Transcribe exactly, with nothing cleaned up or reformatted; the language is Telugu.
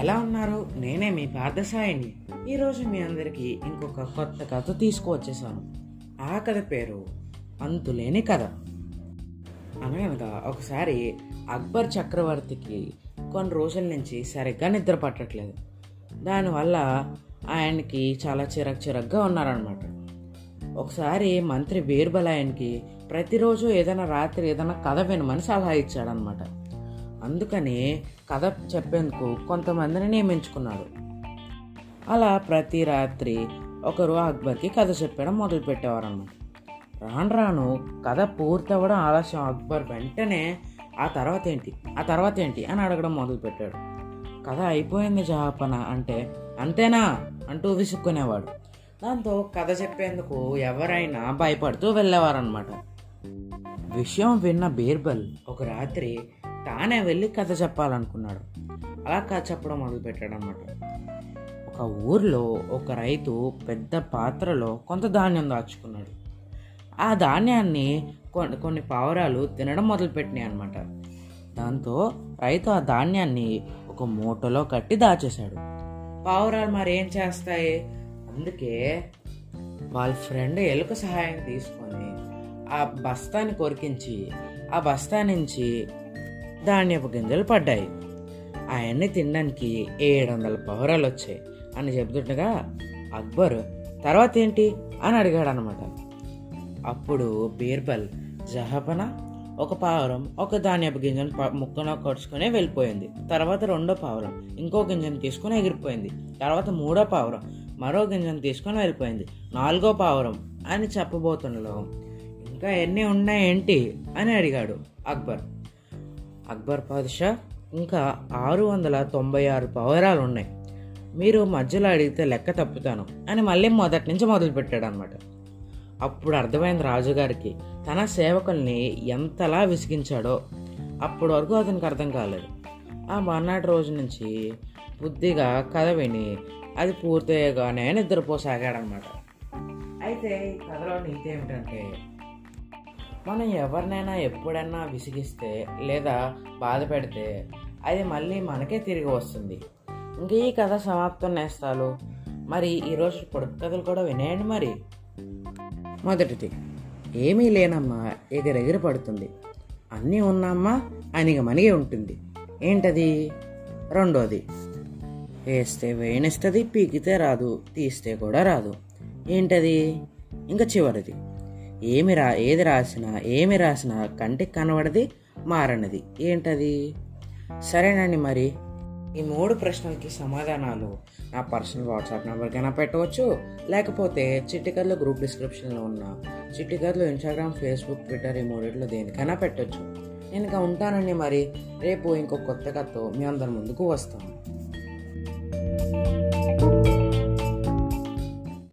ఎలా ఉన్నారు? నేనే మీ పార్థసాయిని. ఈరోజు మీ అందరికీ ఇంకొక కొత్త కథ తీసుకువచ్చేసాను. ఆ కథ పేరు అంతులేని కథ. అనగనగా ఒకసారి అక్బర్ చక్రవర్తికి కొన్ని రోజుల నుంచి సరిగ్గా నిద్ర పట్టట్లేదు. దానివల్ల ఆయనకి చాలా చిరాకు చిరాకుగా ఉన్నారనమాట. ఒకసారి మంత్రి బీర్బల్ ఆయనకి ప్రతిరోజు ఏదైనా రాత్రి ఏదైనా కథ వినమని సలహా ఇచ్చాడనమాట. అందుకని కథ చెప్పేందుకు కొంతమందిని నియమించుకున్నాడు. అలా ప్రతి రాత్రి ఒకరు అక్బర్కి కథ చెప్పడం మొదలుపెట్టేవారు అన్నమాట. రాను రాను కథ పూర్తవ్వడం ఆలస్యం. అక్బర్ వెంటనే ఆ తర్వాత ఏంటి ఆ తర్వాత ఏంటి అని అడగడం మొదలుపెట్టాడు. కథ అయిపోయింది జహాపన అంటే అంతేనా అంటూ విసుక్కునేవాడు. దాంతో కథ చెప్పేందుకు ఎవరైనా భయపడుతూ వెళ్ళేవారనమాట. విషయం విన్న బీర్బల్ ఒక రాత్రి తానే వెళ్ళి కథ చెప్పాలనుకున్నాడు. అలా కథ చెప్పడం మొదలుపెట్టాడు అన్నమాట. ఒక ఊర్లో ఒక రైతు పెద్ద పాత్రలో కొంత ధాన్యం దాచుకున్నాడు. ఆ ధాన్యాన్ని కొన్ని కొన్ని పావురాలు తినడం మొదలుపెట్టినాయి అన్నమాట. దాంతో రైతు ఆ ధాన్యాన్ని ఒక మూటలో కట్టి దాచేశాడు. పావురాలు మరేం చేస్తాయి? అందుకే వాళ్ళ ఫ్రెండ్ ఎలుక సహాయం తీసుకొని ఆ బస్తాని కొరికించి ఆ బస్తా నుంచి ధాన్యపు గింజలు పడ్డాయి. ఆయన్ని తినడానికి ఏడు వందల పావురాలు వచ్చాయి అని చెబుతుండగా అక్బర్ తర్వాత ఏంటి అని అడిగాడు అనమాట. అప్పుడు బీర్బల్ జహాపన ఒక పావురం ఒక ధాన్యపు గింజను ముక్కన కొడుచుకొని వెళ్ళిపోయింది. తర్వాత రెండో పావురం ఇంకో గింజను తీసుకొని ఎగిరిపోయింది. తర్వాత మూడో పావురం మరో గింజను తీసుకొని వెళ్ళిపోయింది. నాలుగో పావురం అని చెప్పబోతుండలో ఇంకా ఎన్ని ఉన్నాయేంటి అని అడిగాడు అక్బర్. అక్బర్ పాదుషా ఇంకా ఆరు వందల తొంభై ఆరు పావురాలు ఉన్నాయి, మీరు మధ్యలో అడిగితే లెక్క తప్పుతాను అని మళ్ళీ మొదటి నుంచి మొదలుపెట్టాడు అనమాట. అప్పుడు అర్థమైంది రాజుగారికి తన సేవకుల్ని ఎంతలా విసిగించాడో. అప్పటి వరకు అతనికి అర్థం కాలేదు. ఆ మర్నాటి రోజు నుంచి బుద్ధిగా కథ విని అది పూర్తయ్యగానే నిద్రపోసాగాడనమాట. అయితే ఈ కథలో నీతి ఏమిటంటే, మనం ఎవరినైనా ఎప్పుడైనా విసిగిస్తే లేదా బాధ పెడితే అది మళ్ళీ మనకే తిరిగి వస్తుంది. ఇంక ఈ కథ సమాప్తం నేస్తాలు. మరి ఈరోజు పొడుపు కథలు కూడా వినేయండి. మరి మొదటిది, ఏమీ లేనమ్మా ఎగిరెగిరి పడుతుంది, అన్నీ ఉన్నామ్మా అనిగమనిగి ఉంటుంది. ఏంటది? రెండోది, వేస్తే వేణిస్తుంది, పీకితే రాదు, తీస్తే కూడా రాదు. ఏంటది? ఇంకా చివరిది, ఏమి రా ఏది రాసినా ఏమి రాసినా కంటికి కనబడది, మారనిది. ఏంటది? సరేనండి, మరి ఈ మూడు ప్రశ్నలకి సమాధానాలు నా పర్సనల్ వాట్సాప్ నెంబర్కైనా పెట్టవచ్చు, లేకపోతే చిట్టికర్ల గ్రూప్ డిస్క్రిప్షన్లో ఉన్న చిట్టికర్లు ఇన్స్టాగ్రామ్, ఫేస్బుక్, ట్విట్టర్ ఈ మూడిట్లో దేనికైనా పెట్టవచ్చు. నేను ఇంకా ఉంటానండి. మరి రేపు ఇంకో కొత్త కథతో మీ అందరి ముందుకు వస్తాను.